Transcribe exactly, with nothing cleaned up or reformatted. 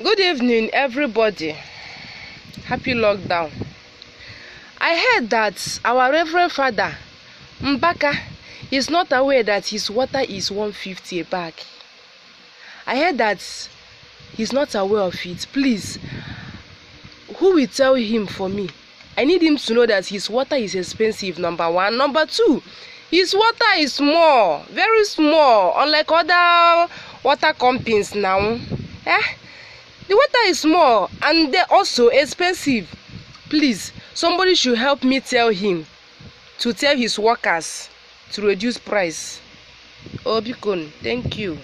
Good evening, everybody. Happy lockdown. I heard that our Reverend Father Mbaka is not aware that his water is one fifty a bag. I heard that he's not aware of it. Please, who will tell him for me? I need him to know that his water is expensive, number one. Number two, his water is small, very small, unlike other water companies now. Eh? The water is small and they're also expensive. Please, somebody should help me tell him to tell his workers to reduce price. Obikon, thank you.